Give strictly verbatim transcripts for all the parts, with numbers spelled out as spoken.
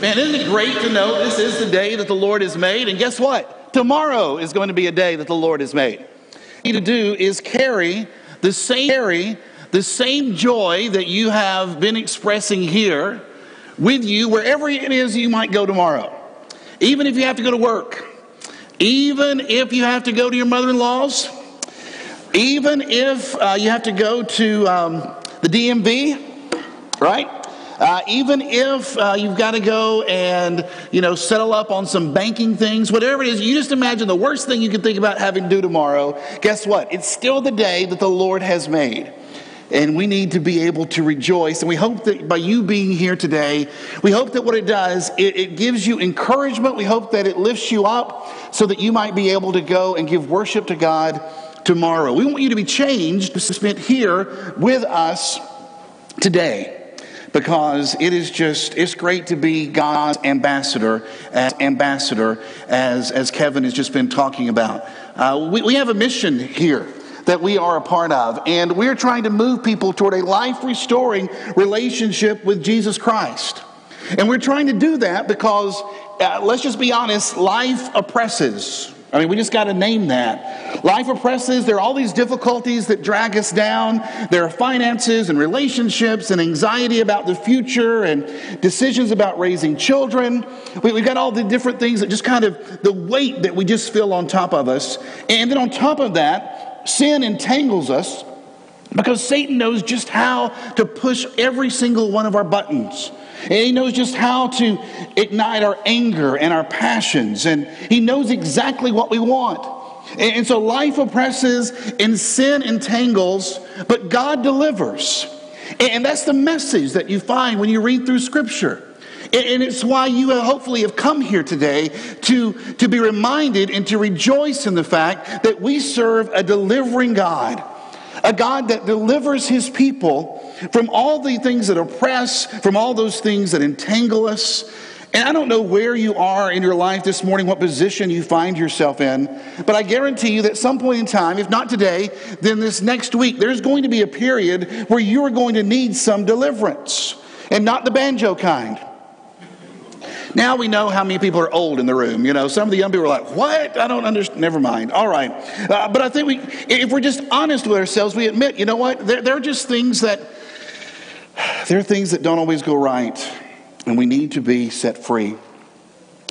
Man, isn't it great to know this is the day that the Lord has made? And guess what? Tomorrow is going to be a day that the Lord has made. What you need to do is carry the same carry the same joy that you have been expressing here with you wherever it is you might go tomorrow. Even if you have to go to work. Even if you have to go to your mother-in-law's. Even if uh, you have to go to um, the D M V, right? Uh, even if uh, you've got to go and, you know, settle up on some banking things, whatever it is, you just imagine the worst thing you can think about having to do tomorrow. Guess what? It's still the day that the Lord has made. And we need to be able to rejoice. And we hope that by you being here today, we hope that what it does, it, it gives you encouragement. We hope that it lifts you up so that you might be able to go and give worship to God tomorrow. We want you to be changed, spent here with us today. Because it is just, it's great to be God's ambassador, as ambassador, as, as Kevin has just been talking about. Uh, we, we have a mission here that we are a part of. And we're trying to move people toward a life-restoring relationship with Jesus Christ. And we're trying to do that because, uh, let's just be honest, life oppresses. I mean, we just got to name that. Life oppresses. There are all these difficulties that drag us down. There are finances and relationships and anxiety about the future and decisions about raising children. We, we've got all the different things that just kind of, the weight that we just feel on top of us. And then on top of that, sin entangles us because Satan knows just how to push every single one of our buttons. And he knows just how to ignite our anger and our passions. And he knows exactly what we want. And so life oppresses and sin entangles, but God delivers. And that's the message that you find when you read through Scripture. And it's why you hopefully have come here today to, to be reminded and to rejoice in the fact that we serve a delivering God. A God that delivers his people from all the things that oppress, from all those things that entangle us. And I don't know where you are in your life this morning, what position you find yourself in, but I guarantee you that at some point in time, if not today, then this next week, there's going to be a period where you're going to need some deliverance, and not the banjo kind. Now we know how many people are old in the room. You know, some of the young people are like, what? I don't understand. Never mind. All right. Uh, but I think we, if we're just honest with ourselves, we admit, you know what? There, there are just things that, there are things that don't always go right. And we need to be set free.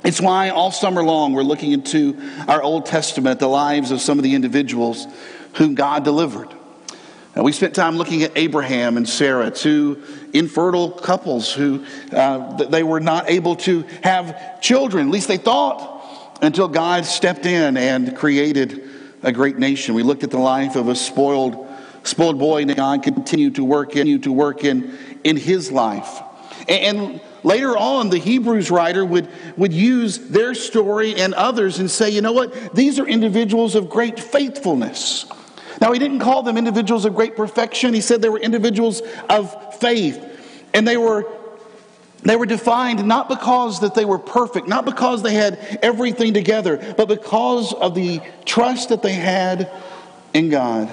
It's why all summer long we're looking into our Old Testament, the lives of some of the individuals whom God delivered. Now, we spent time looking at Abraham and Sarah, two infertile couples who uh, they were not able to have children, at least they thought, until God stepped in and created a great nation. We looked at the life of a spoiled spoiled boy, and God continued to work in, to work in, in his life. And, and later on, the Hebrews writer would, would use their story and others and say, you know what, these are individuals of great faithfulness. Now, he didn't call them individuals of great perfection. He said they were individuals of faith. And they were they were defined not because that they were perfect, not because they had everything together, but because of the trust that they had in God.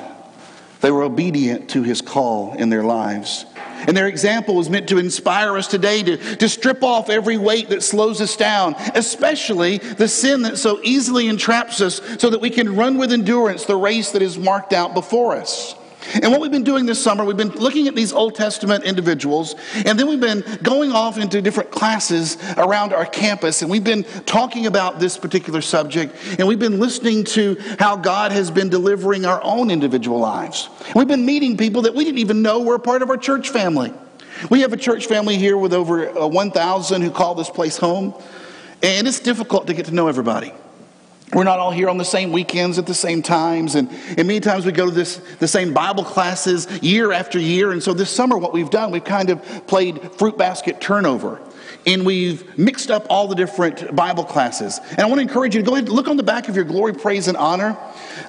They were obedient to his call in their lives. And their example was meant to inspire us today to, to strip off every weight that slows us down, especially the sin that so easily entraps us, so that we can run with endurance the race that is marked out before us. And what we've been doing this summer, we've been looking at these Old Testament individuals, and then we've been going off into different classes around our campus, and we've been talking about this particular subject, and we've been listening to how God has been delivering our own individual lives. We've been meeting people that we didn't even know were a part of our church family. We have a church family here with over one thousand who call this place home, and it's difficult to get to know everybody. We're not all here on the same weekends at the same times. And, and many times we go to this the same Bible classes year after year. And so this summer what we've done, we've kind of played fruit basket turnover. And we've mixed up all the different Bible classes. And I want to encourage you to go ahead and look on the back of your Glory, Praise, and Honor.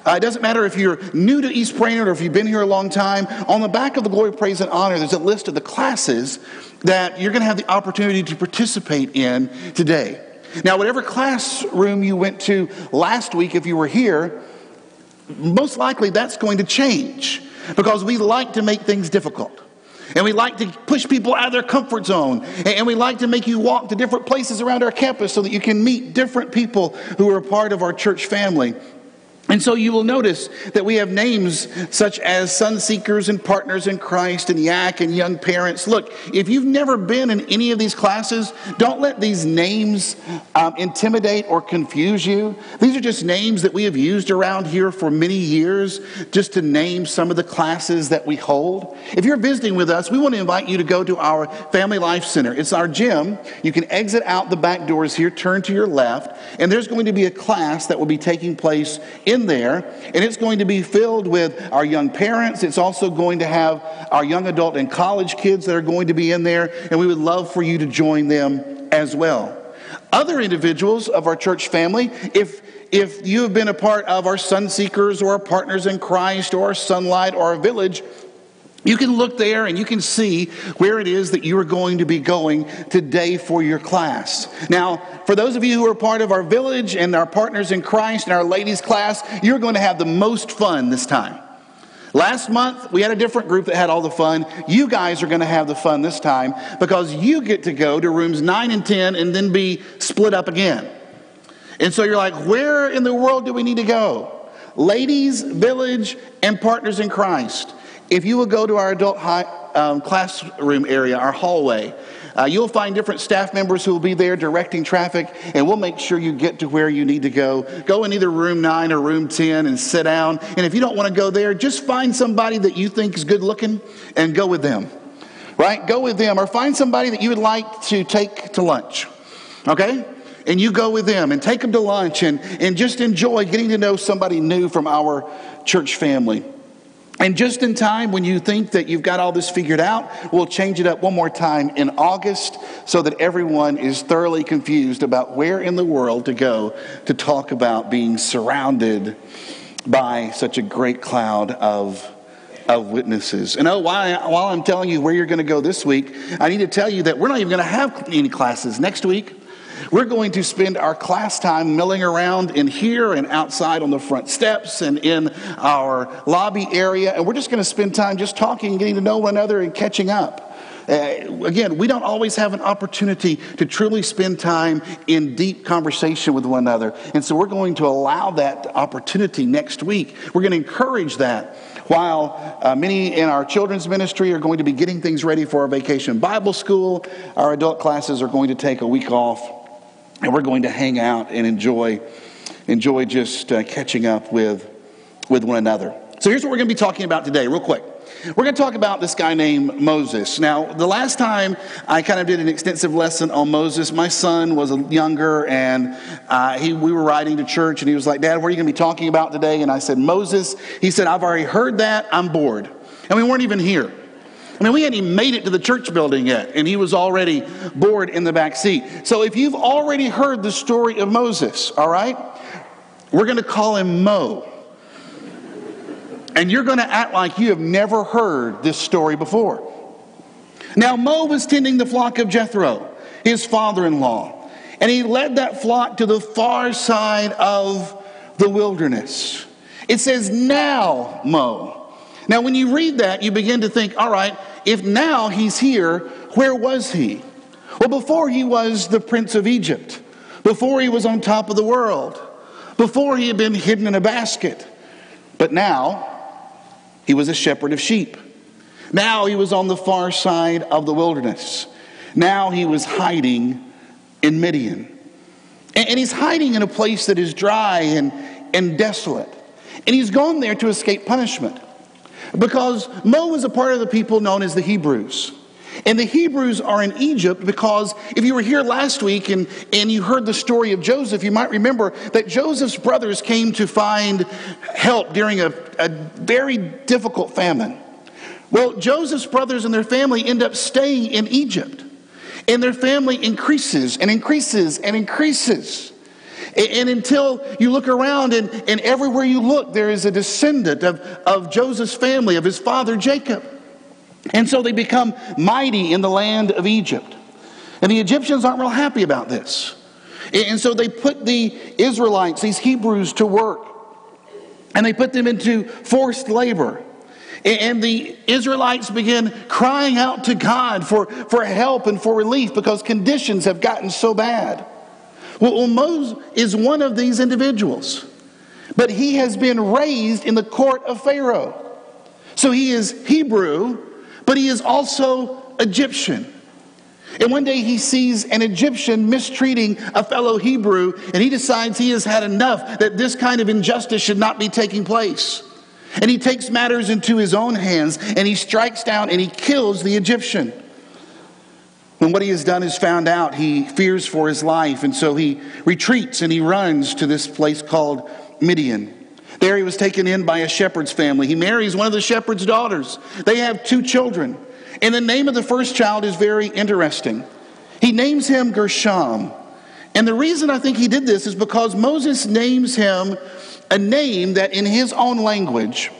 Uh, it doesn't matter if you're new to East Brainerd or if you've been here a long time. On the back of the Glory, Praise, and Honor, there's a list of the classes that you're going to have the opportunity to participate in today. Now, whatever classroom you went to last week, if you were here, most likely that's going to change because we like to make things difficult. And we like to push people out of their comfort zone. And we like to make you walk to different places around our campus so that you can meet different people who are a part of our church family. And so you will notice that we have names such as Sun Seekers and Partners in Christ and Yak and Young Parents. Look, if you've never been in any of these classes, don't let these names um, intimidate or confuse you. These are just names that we have used around here for many years just to name some of the classes that we hold. If you're visiting with us, we want to invite you to go to our Family Life Center. It's our gym. You can exit out the back doors here, turn to your left, and there's going to be a class that will be taking place in there, and it's going to be filled with our young parents. It's also going to have our young adult and college kids that are going to be in there, and we would love for you to join them as well. Other individuals of our church family, if if you have been a part of our Sun Seekers or our Partners in Christ or our Sunlight or our Village, you can look there and you can see where it is that you are going to be going today for your class. Now, for those of you who are part of our Village and our Partners in Christ and our ladies class, you're going to have the most fun this time. Last month, we had a different group that had all the fun. You guys are going to have the fun this time because you get to go to rooms nine and ten and then be split up again. And so you're like, where in the world do we need to go? Ladies, Village, and Partners in Christ. If you will go to our adult high, um, classroom area, our hallway, uh, you'll find different staff members who will be there directing traffic, and we'll make sure you get to where you need to go. Go in either room nine or room ten and sit down. And if you don't want to go there, just find somebody that you think is good looking and go with them, right? Go with them, or find somebody that you would like to take to lunch, okay? And you go with them and take them to lunch and, and just enjoy getting to know somebody new from our church family. And just in time, when you think that you've got all this figured out, we'll change it up one more time in August so that everyone is thoroughly confused about where in the world to go to talk about being surrounded by such a great cloud of of witnesses. And oh, while, while I'm telling you where you're going to go this week, I need to tell you that we're not even going to have any classes next week. We're going to spend our class time milling around in here and outside on the front steps and in our lobby area. And we're just going to spend time just talking, getting to know one another and catching up. Uh, again, we don't always have an opportunity to truly spend time in deep conversation with one another. And so we're going to allow that opportunity next week. We're going to encourage that. While uh, many in our children's ministry are going to be getting things ready for our vacation Bible school, our adult classes are going to take a week off. And we're going to hang out and enjoy enjoy just uh, catching up with, with one another. So here's what we're going to be talking about today, real quick. We're going to talk about this guy named Moses. Now, the last time I kind of did an extensive lesson on Moses, my son was younger, and uh, he we were riding to church, and he was like, Dad, what are you going to be talking about today? And I said, Moses. He said, I've already heard that. I'm bored. And we weren't even here. I mean, we hadn't even made it to the church building yet, and he was already bored in the back seat. So if you've already heard the story of Moses, all right, we're going to call him Mo. And you're going to act like you have never heard this story before. Now, Mo was tending the flock of Jethro, his father-in-law, and he led that flock to the far side of the wilderness. It says, now, Mo. Now, when you read that, you begin to think, all right, if now he's here, where was he? Well, before he was the prince of Egypt, before he was on top of the world, before he had been hidden in a basket, but now he was a shepherd of sheep. Now he was on the far side of the wilderness. Now he was hiding in Midian. And he's hiding in a place that is dry and, and desolate. And he's gone there to escape punishment. Because Mo was a part of the people known as the Hebrews. And the Hebrews are in Egypt because if you were here last week and, and you heard the story of Joseph, you might remember that Joseph's brothers came to find help during a, a very difficult famine. Well, Joseph's brothers and their family end up staying in Egypt. And their family increases and increases and increases. And until you look around and, and everywhere you look, there is a descendant of, of Joseph's family, of his father Jacob. And so they become mighty in the land of Egypt. And the Egyptians aren't real happy about this. And so they put the Israelites, these Hebrews, to work. And they put them into forced labor. And the Israelites begin crying out to God for, for help and for relief because conditions have gotten so bad. Well, Moses is one of these individuals, but he has been raised in the court of Pharaoh. So he is Hebrew, but he is also Egyptian. And one day he sees an Egyptian mistreating a fellow Hebrew, and he decides he has had enough, that this kind of injustice should not be taking place. And he takes matters into his own hands, and he strikes down and he kills the Egyptian. When what he has done is found out, he fears for his life, and so he retreats and he runs to this place called Midian. There he was taken in by a shepherd's family. He marries one of the shepherd's daughters. They have two children. And the name of the first child is very interesting. He names him Gershom. And the reason I think he did this is because Moses names him a name that in his own language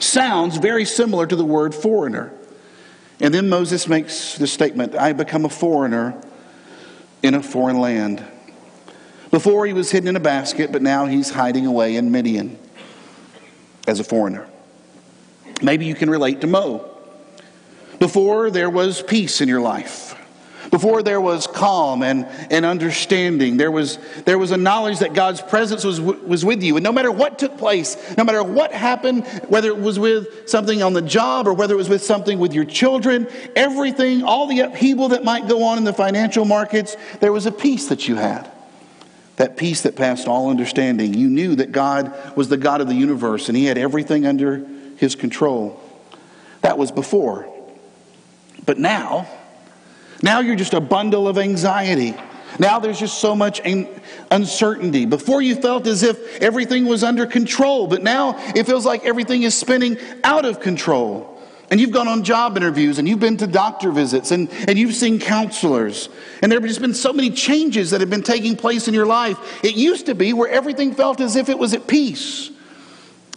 sounds very similar to the word foreigner. And then Moses makes the statement, I become a foreigner in a foreign land. Before he was hidden in a basket, but now he's hiding away in Midian as a foreigner. Maybe you can relate to Mo. Before there was peace in your life. Before there was calm and, and understanding. There was, there was a knowledge that God's presence was, was with you. And no matter what took place, no matter what happened, whether it was with something on the job or whether it was with something with your children, everything, all the upheaval that might go on in the financial markets, there was a peace that you had. That peace that passed all understanding. You knew that God was the God of the universe and He had everything under His control. That was before. But now, now you're just a bundle of anxiety. Now there's just so much uncertainty. Before you felt as if everything was under control, but now it feels like everything is spinning out of control. And you've gone on job interviews, and you've been to doctor visits, and, and you've seen counselors. And there have just been so many changes that have been taking place in your life. It used to be where everything felt as if it was at peace.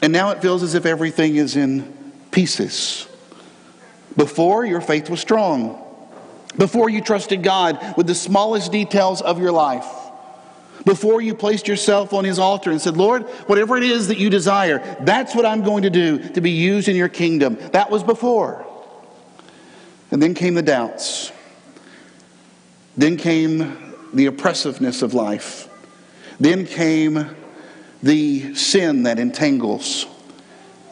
And now it feels as if everything is in pieces. Before, your faith was strong. Before, you trusted God with the smallest details of your life. Before, you placed yourself on His altar and said, Lord, whatever it is that you desire, that's what I'm going to do to be used in your kingdom. That was before. And then came the doubts. Then came the oppressiveness of life. Then came the sin that entangles.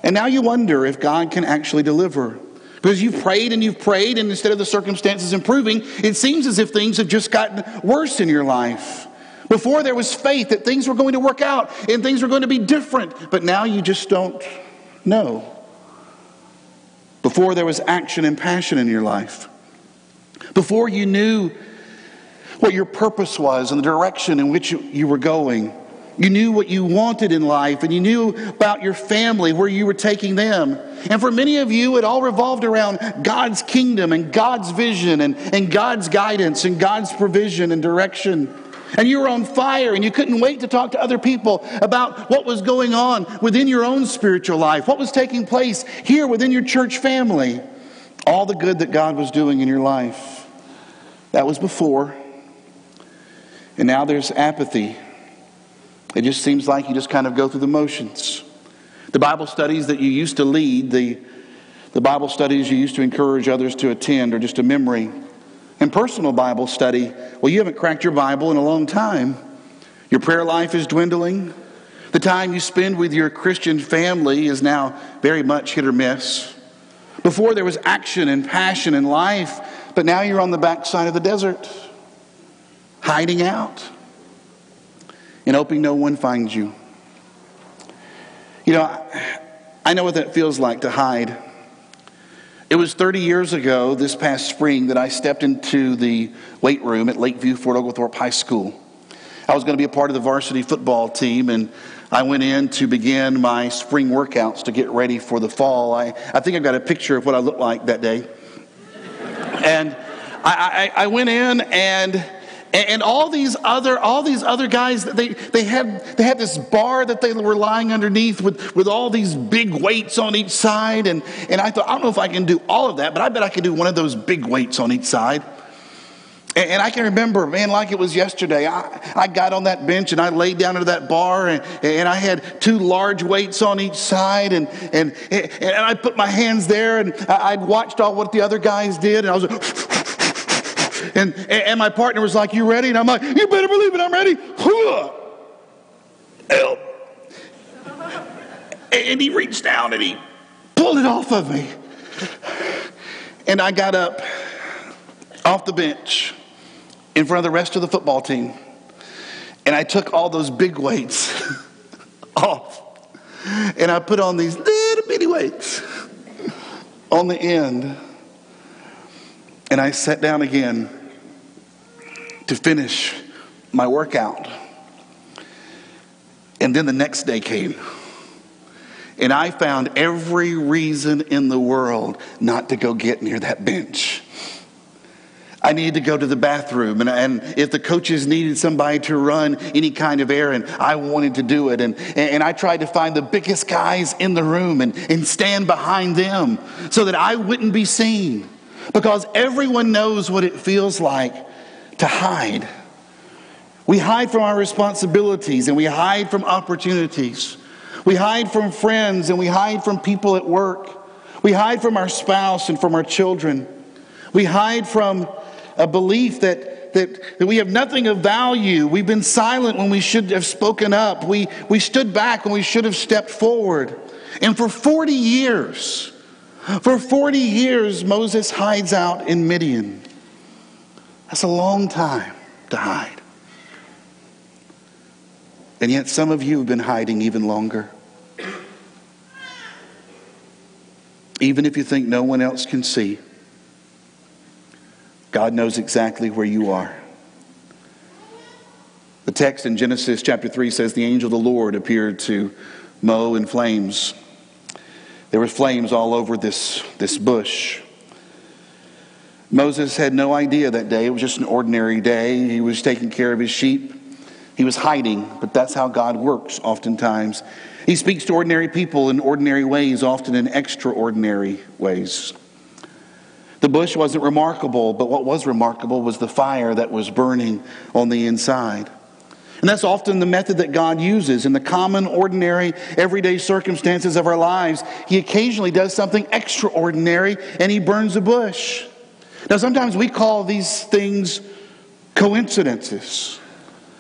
And now you wonder if God can actually deliver. Because you've prayed and you've prayed, and instead of the circumstances improving, it seems as if things have just gotten worse in your life. Before there was faith that things were going to work out and things were going to be different, but now you just don't know. Before there was action and passion in your life. Before you knew what your purpose was and the direction in which you were going. You knew what you wanted in life, and you knew about your family, where you were taking them. And for many of you, it all revolved around God's kingdom and God's vision and, and God's guidance and God's provision and direction. And you were on fire, and you couldn't wait to talk to other people about what was going on within your own spiritual life, what was taking place here within your church family, all the good that God was doing in your life. That was before. And now there's apathy. It just seems like you just kind of go through the motions. The Bible studies that you used to lead, the, the Bible studies you used to encourage others to attend, are just a memory. And personal Bible study, well, you haven't cracked your Bible in a long time. Your prayer life is dwindling. The time you spend with your Christian family is now very much hit or miss. Before there was action and passion in life, but now you're on the backside of the desert, hiding out. And hoping no one finds you. You know, I, I know what that feels like to hide. It was thirty years ago this past spring that I stepped into the weight room at Lakeview Fort Oglethorpe High School. I was going to be a part of the varsity football team, and I went in to begin my spring workouts to get ready for the fall. I, I think I've got a picture of what I looked like that day. And I, I, I went in and... And all these other all these other guys, they, they had they had this bar that they were lying underneath with, with all these big weights on each side. And, and I thought, I don't know if I can do all of that, but I bet I could do one of those big weights on each side. And I can remember, man, like it was yesterday, I, I got on that bench and I laid down under that bar and, and I had two large weights on each side and and and I put my hands there and I'd watched all what the other guys did and I was like, and, and my partner was like, "You ready?" And I'm like, "You better believe it, I'm ready." Help. And he reached down and he pulled it off of me. And I got up off the bench in front of the rest of the football team. And I took all those big weights off. And I put on these little bitty weights on the end. And I sat down again to finish my workout. And then the next day came. And I found every reason in the world not to go get near that bench. I needed to go to the bathroom, and, and if the coaches needed somebody to run any kind of errand, I wanted to do it. And, and I tried to find the biggest guys in the room and, and stand behind them so that I wouldn't be seen. Because everyone knows what it feels like to hide. We hide from our responsibilities, and we hide from opportunities. We hide from friends, and we hide from people at work. We hide from our spouse and from our children. We hide from a belief that, that, that we have nothing of value. We've been silent when we should have spoken up. We, we stood back when we should have stepped forward. And for forty years, for forty years, Moses hides out in Midian. That's a long time to hide. And yet some of you have been hiding even longer. Even if you think no one else can see, God knows exactly where you are. The text in Genesis chapter three says, "The angel of the Lord appeared to Mo in flames." There were flames all over this, this bush. Moses had no idea that day. It was just an ordinary day. He was taking care of his sheep. He was hiding, but that's how God works oftentimes. He speaks to ordinary people in ordinary ways, often in extraordinary ways. The bush wasn't remarkable, but what was remarkable was the fire that was burning on the inside. And that's often the method that God uses. In the common, ordinary, everyday circumstances of our lives, He occasionally does something extraordinary and He burns a bush. Now, sometimes we call these things coincidences.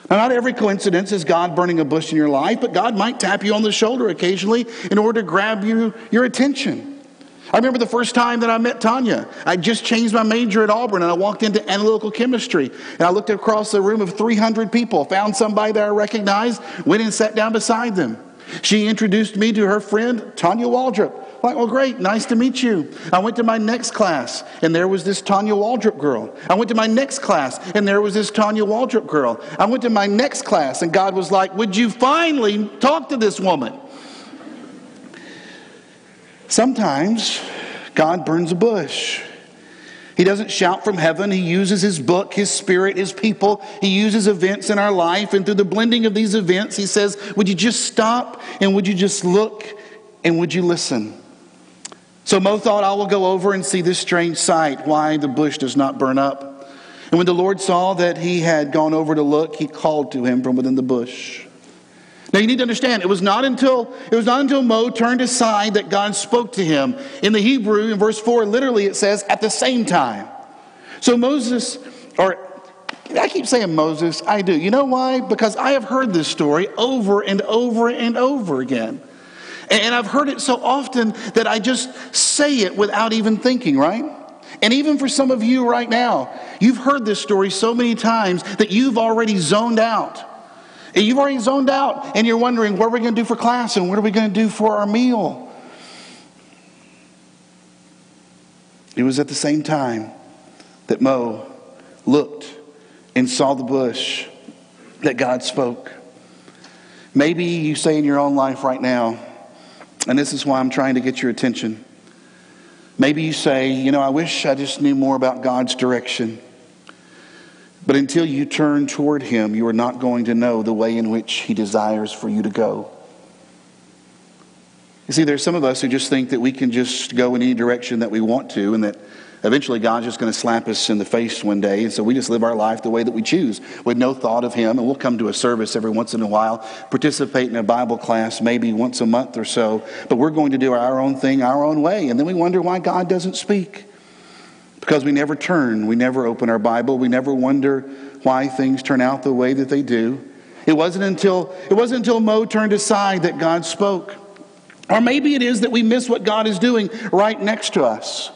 Now, not every coincidence is God burning a bush in your life, but God might tap you on the shoulder occasionally in order to grab you, your attention. I remember the first time that I met Tanya. I just changed my major at Auburn and I walked into analytical chemistry. And I looked across the room of three hundred people, found somebody that I recognized, went and sat down beside them. She introduced me to her friend, Tanya Waldrop. I'm like, "Well, great, nice to meet you." I went to my next class and there was this Tanya Waldrop girl. I went to my next class and there was this Tanya Waldrop girl. I went to my next class and God was like, "Would you finally talk to this woman?" Sometimes God burns a bush. He doesn't shout from heaven. He uses His book, His Spirit, His people. He uses events in our life. And through the blending of these events, He says, "Would you just stop? And would you just look? And would you listen?" So Mo thought, "I will go over and see this strange sight, why the bush does not burn up." And when the Lord saw that he had gone over to look, He called to him from within the bush. Now you need to understand, it was not until it was not until Mo turned aside that God spoke to him. In the Hebrew, in verse four, literally it says, "at the same time." So Moses, or I keep saying Moses, I do. You know why? Because I have heard this story over and over and over again. And I've heard it so often that I just say it without even thinking, right? And even for some of you right now, you've heard this story so many times that you've already zoned out. And you've already zoned out and you're wondering, what are we going to do for class and what are we going to do for our meal? It was at the same time that Mo looked and saw the bush that God spoke. Maybe you say in your own life right now, and this is why I'm trying to get your attention. Maybe you say, you know, I wish I just knew more about God's direction. But until you turn toward Him, you are not going to know the way in which He desires for you to go. You see, there's some of us who just think that we can just go in any direction that we want to and that Eventually, God's just going to slap us in the face one day, and so we just live our life the way that we choose with no thought of Him. And we'll come to a service every once in a while, participate in a Bible class maybe once a month or so, but we're going to do our own thing our own way. And then we wonder why God doesn't speak, because we never turn, we never open our Bible, we never wonder why things turn out the way that they do. It wasn't until it wasn't until Mo turned aside that God spoke. Or maybe it is that we miss what God is doing right next to us.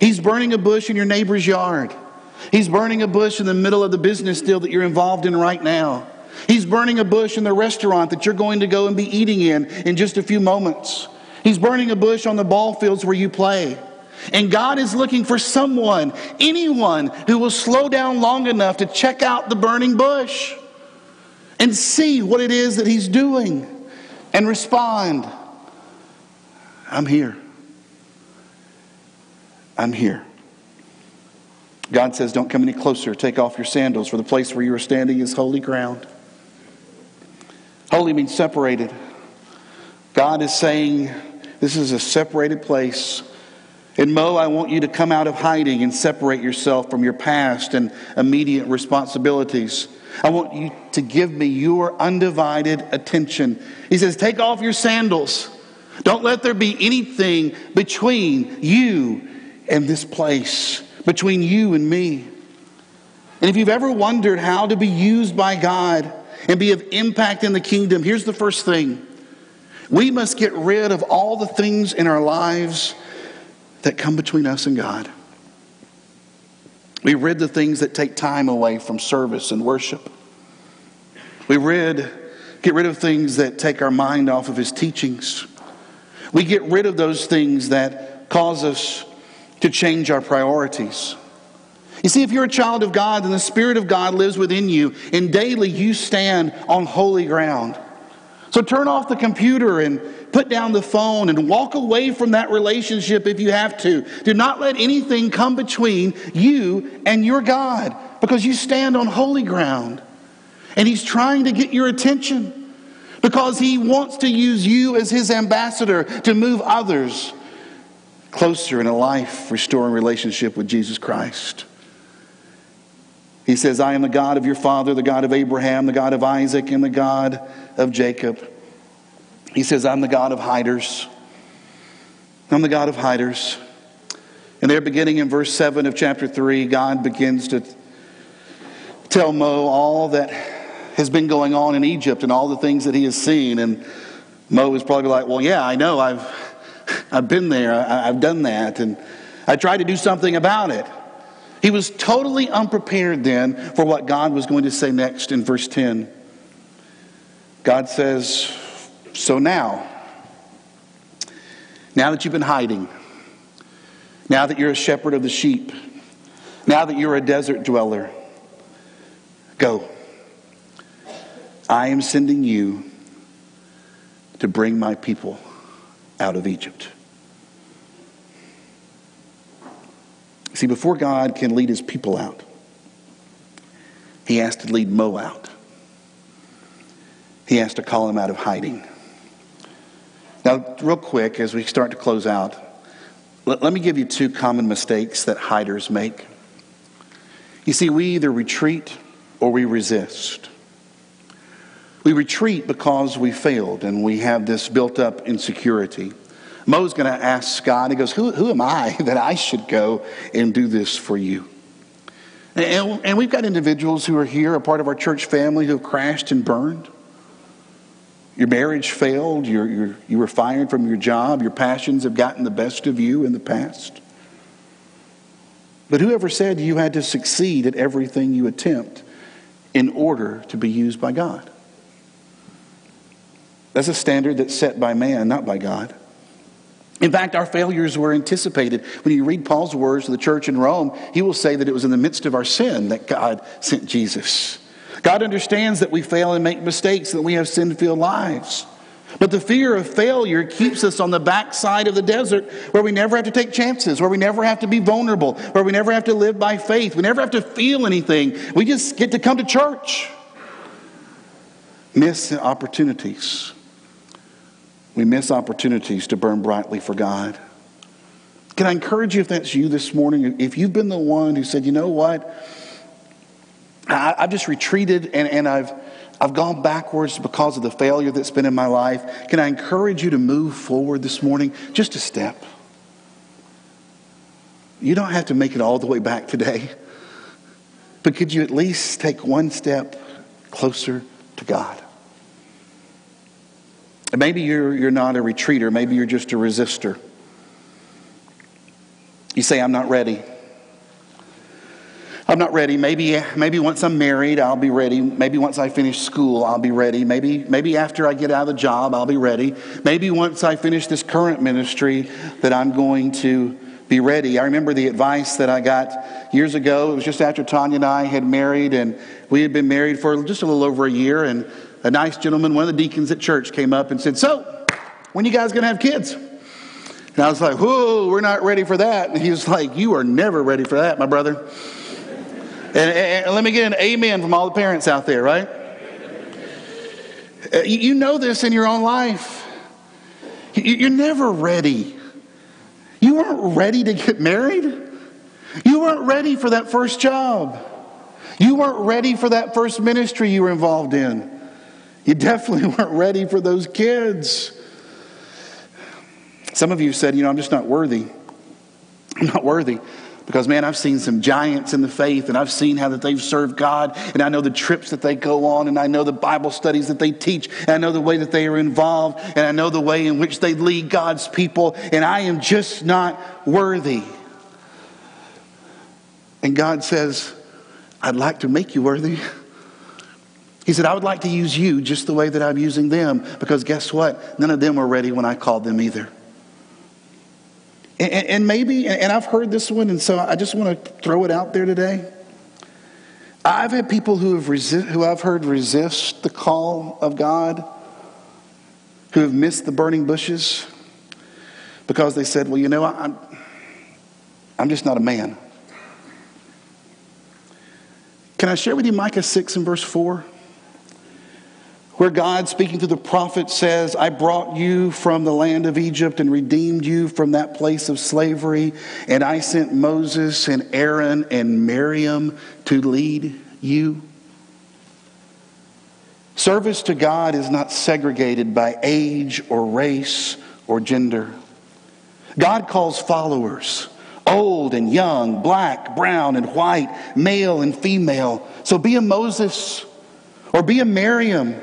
He's burning a bush in your neighbor's yard. He's burning a bush in the middle of the business deal that you're involved in right now. He's burning a bush in the restaurant that you're going to go and be eating in in just a few moments. He's burning a bush on the ball fields where you play. And God is looking for someone, anyone, who will slow down long enough to check out the burning bush and see what it is that He's doing and respond. I'm here. I'm here. God says, don't come any closer. Take off your sandals, for the place where you are standing is holy ground. Holy means separated. God is saying, this is a separated place. And Mo, I want you to come out of hiding and separate yourself from your past and immediate responsibilities. I want you to give me your undivided attention. He says, take off your sandals. Don't let there be anything between you and this place, between you and me. And if you've ever wondered how to be used by God and be of impact in the kingdom, here's the first thing. We must get rid of all the things in our lives that come between us and God. We rid the things that take time away from service and worship. We rid, get rid of things that take our mind off of His teachings. We get rid of those things that cause us to change our priorities. You see, if you're a child of God, then the Spirit of God lives within you, and daily you stand on holy ground. So turn off the computer and put down the phone and walk away from that relationship if you have to. Do not let anything come between you and your God, because you stand on holy ground, and He's trying to get your attention. Because He wants to use you as His ambassador to move others closer in a life restoring relationship with Jesus Christ. He says, I am the God of your father, the God of Abraham, the God of Isaac, and the God of Jacob. He says, I'm the God of hiders. I'm the God of hiders. And there, beginning in verse seven of chapter three, God begins to tell Mo all that has been going on in Egypt and all the things that he has seen. And Mo is probably like, well, yeah, I know. I've I've been there. I, I've done that. And I tried to do something about it. He was totally unprepared then for what God was going to say next in verse ten. God says, so now, now that you've been hiding, now that you're a shepherd of the sheep, now that you're a desert dweller, go. I am sending you to bring my people out of Egypt. See, before God can lead his people out, he has to lead Mo out. He has to call him out of hiding. Now, real quick, as we start to close out, let, let me give you two common mistakes that hiders make. You see, we either retreat or we resist. We retreat because we failed and we have this built-up insecurity. Mo's going to ask God, he goes, who, who am I that I should go and do this for you? And, and we've got individuals who are here, a part of our church family, who have crashed and burned. Your marriage failed, you're, you're, you were fired from your job, your passions have gotten the best of you in the past. But whoever said you had to succeed at everything you attempt in order to be used by God? That's a standard that's set by man, not by God. In fact, our failures were anticipated. When you read Paul's words to the church in Rome, he will say that it was in the midst of our sin that God sent Jesus. God understands that we fail and make mistakes, that we have sin-filled lives. But the fear of failure keeps us on the backside of the desert, where we never have to take chances, where we never have to be vulnerable, where we never have to live by faith. We never have to feel anything. We just get to come to church. Miss opportunities. We miss opportunities to burn brightly for God. Can I encourage you, if that's you this morning, if you've been the one who said, you know what, I, I've just retreated and, and I've I've gone backwards because of the failure that's been in my life. Can I encourage you to move forward this morning? Just a step. You don't have to make it all the way back today. But could you at least take one step closer to God? And maybe you're, you're not a retreater. Maybe you're just a resistor. You say, I'm not ready. I'm not ready. Maybe maybe once I'm married, I'll be ready. Maybe once I finish school, I'll be ready. Maybe maybe after I get out of the job, I'll be ready. Maybe once I finish this current ministry that I'm going to be ready. I remember the advice that I got years ago. It was just after Tanya and I had married, and we had been married for just a little over a year, and a nice gentleman, one of the deacons at church, came up and said, so, when are you guys going to have kids? And I was like, whoa, we're not ready for that. And he was like, you are never ready for that, my brother. And, and, and let me get an amen from all the parents out there, right? You, you know this in your own life. You, you're never ready. You weren't ready to get married. You weren't ready for that first job. You weren't ready for that first ministry you were involved in. You definitely weren't ready for those kids. Some of you said, you know, I'm just not worthy. I'm not worthy. Because, man, I've seen some giants in the faith, and I've seen how that they've served God, and I know the trips that they go on, and I know the Bible studies that they teach, and I know the way that they are involved, and I know the way in which they lead God's people, and I am just not worthy. And God says, I'd like to make you worthy. He said, I would like to use you just the way that I'm using them, because guess what? None of them were ready when I called them either. And maybe, and I've heard this one, and so I just want to throw it out there today. I've had people who have resist, who I've heard resist the call of God, who have missed the burning bushes, because they said, well, you know, I'm, I'm just not a man. Can I share with you Micah six and verse four? Where God, speaking through the prophet, says, I brought you from the land of Egypt and redeemed you from that place of slavery. And I sent Moses and Aaron and Miriam to lead you. Service to God is not segregated by age or race or gender. God calls followers, old and young, black, brown and white, male and female. So be a Moses or be a Miriam.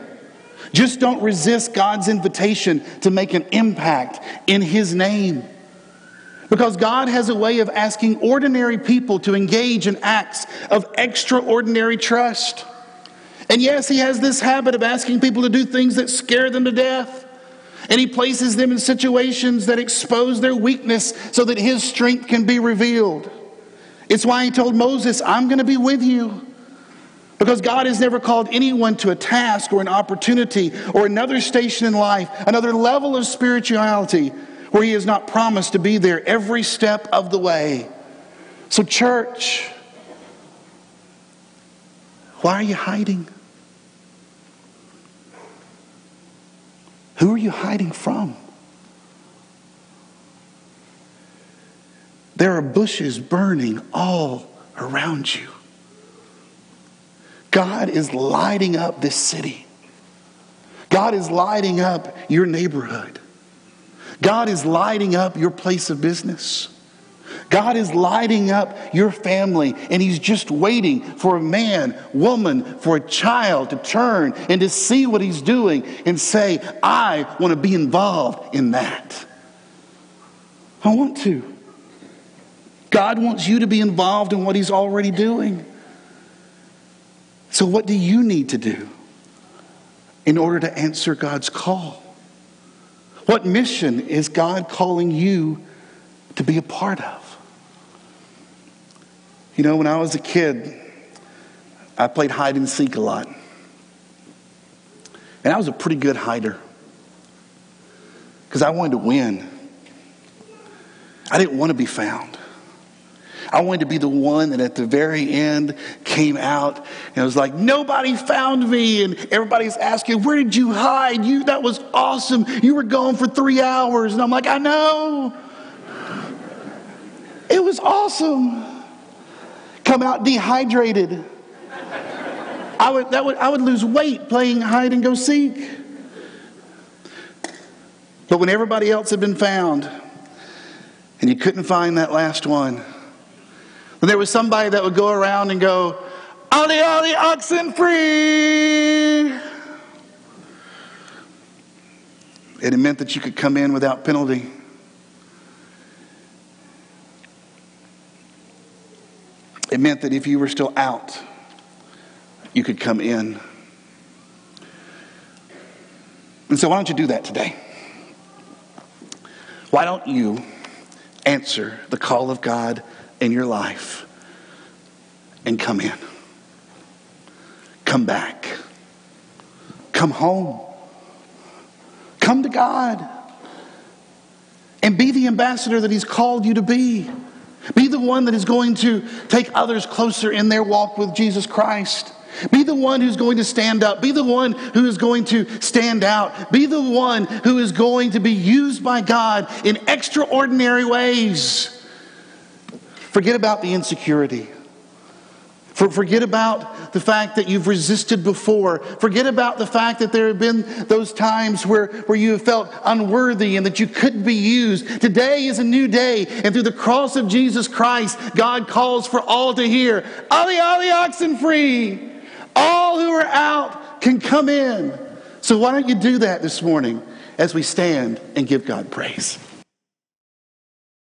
Just don't resist God's invitation to make an impact in His name. Because God has a way of asking ordinary people to engage in acts of extraordinary trust. And yes, He has this habit of asking people to do things that scare them to death. And He places them in situations that expose their weakness so that His strength can be revealed. It's why He told Moses, I'm going to be with you. Because God has never called anyone to a task or an opportunity or another station in life, another level of spirituality where He has not promised to be there every step of the way. So church, why are you hiding? Who are you hiding from? There are bushes burning all around you. God is lighting up this city. God is lighting up your neighborhood. God is lighting up your place of business. God is lighting up your family, and He's just waiting for a man, woman, for a child to turn and to see what He's doing and say, I want to be involved in that. I want to. God wants you to be involved in what He's already doing. So what do you need to do in order to answer God's call? What mission is God calling you to be a part of? You know, when I was a kid, I played hide and seek a lot. And I was a pretty good hider. Because I wanted to win. I didn't want to be found. I wanted to be the one that at the very end came out and it was like, nobody found me. And everybody's asking, where did you hide? You, that was awesome. You were gone for three hours. And I'm like, I know. It was awesome. Come out dehydrated. I would, that would, I would lose weight playing hide and go seek. But when everybody else had been found and you couldn't find that last one, when there was somebody that would go around and go, "Ollie, ollie, oxen free," it meant that you could come in without penalty. It meant that if you were still out, you could come in. And so why don't you do that today? Why don't you answer the call of God in your life and come in? Come back. Come home. Come to God and be the ambassador that He's called you to be. Be the one that is going to take others closer in their walk with Jesus Christ. Be the one who's going to stand up. Be the one who is going to stand out. Be the one who is going to be used by God in extraordinary ways. Forget about the insecurity. Forget about the fact that you've resisted before. Forget about the fact that there have been those times where, where you have felt unworthy and that you couldn't be used. Today is a new day, and through the cross of Jesus Christ, God calls for all to hear, "Ollie, ollie, oxen free." All who are out can come in. So why don't you do that this morning as we stand and give God praise?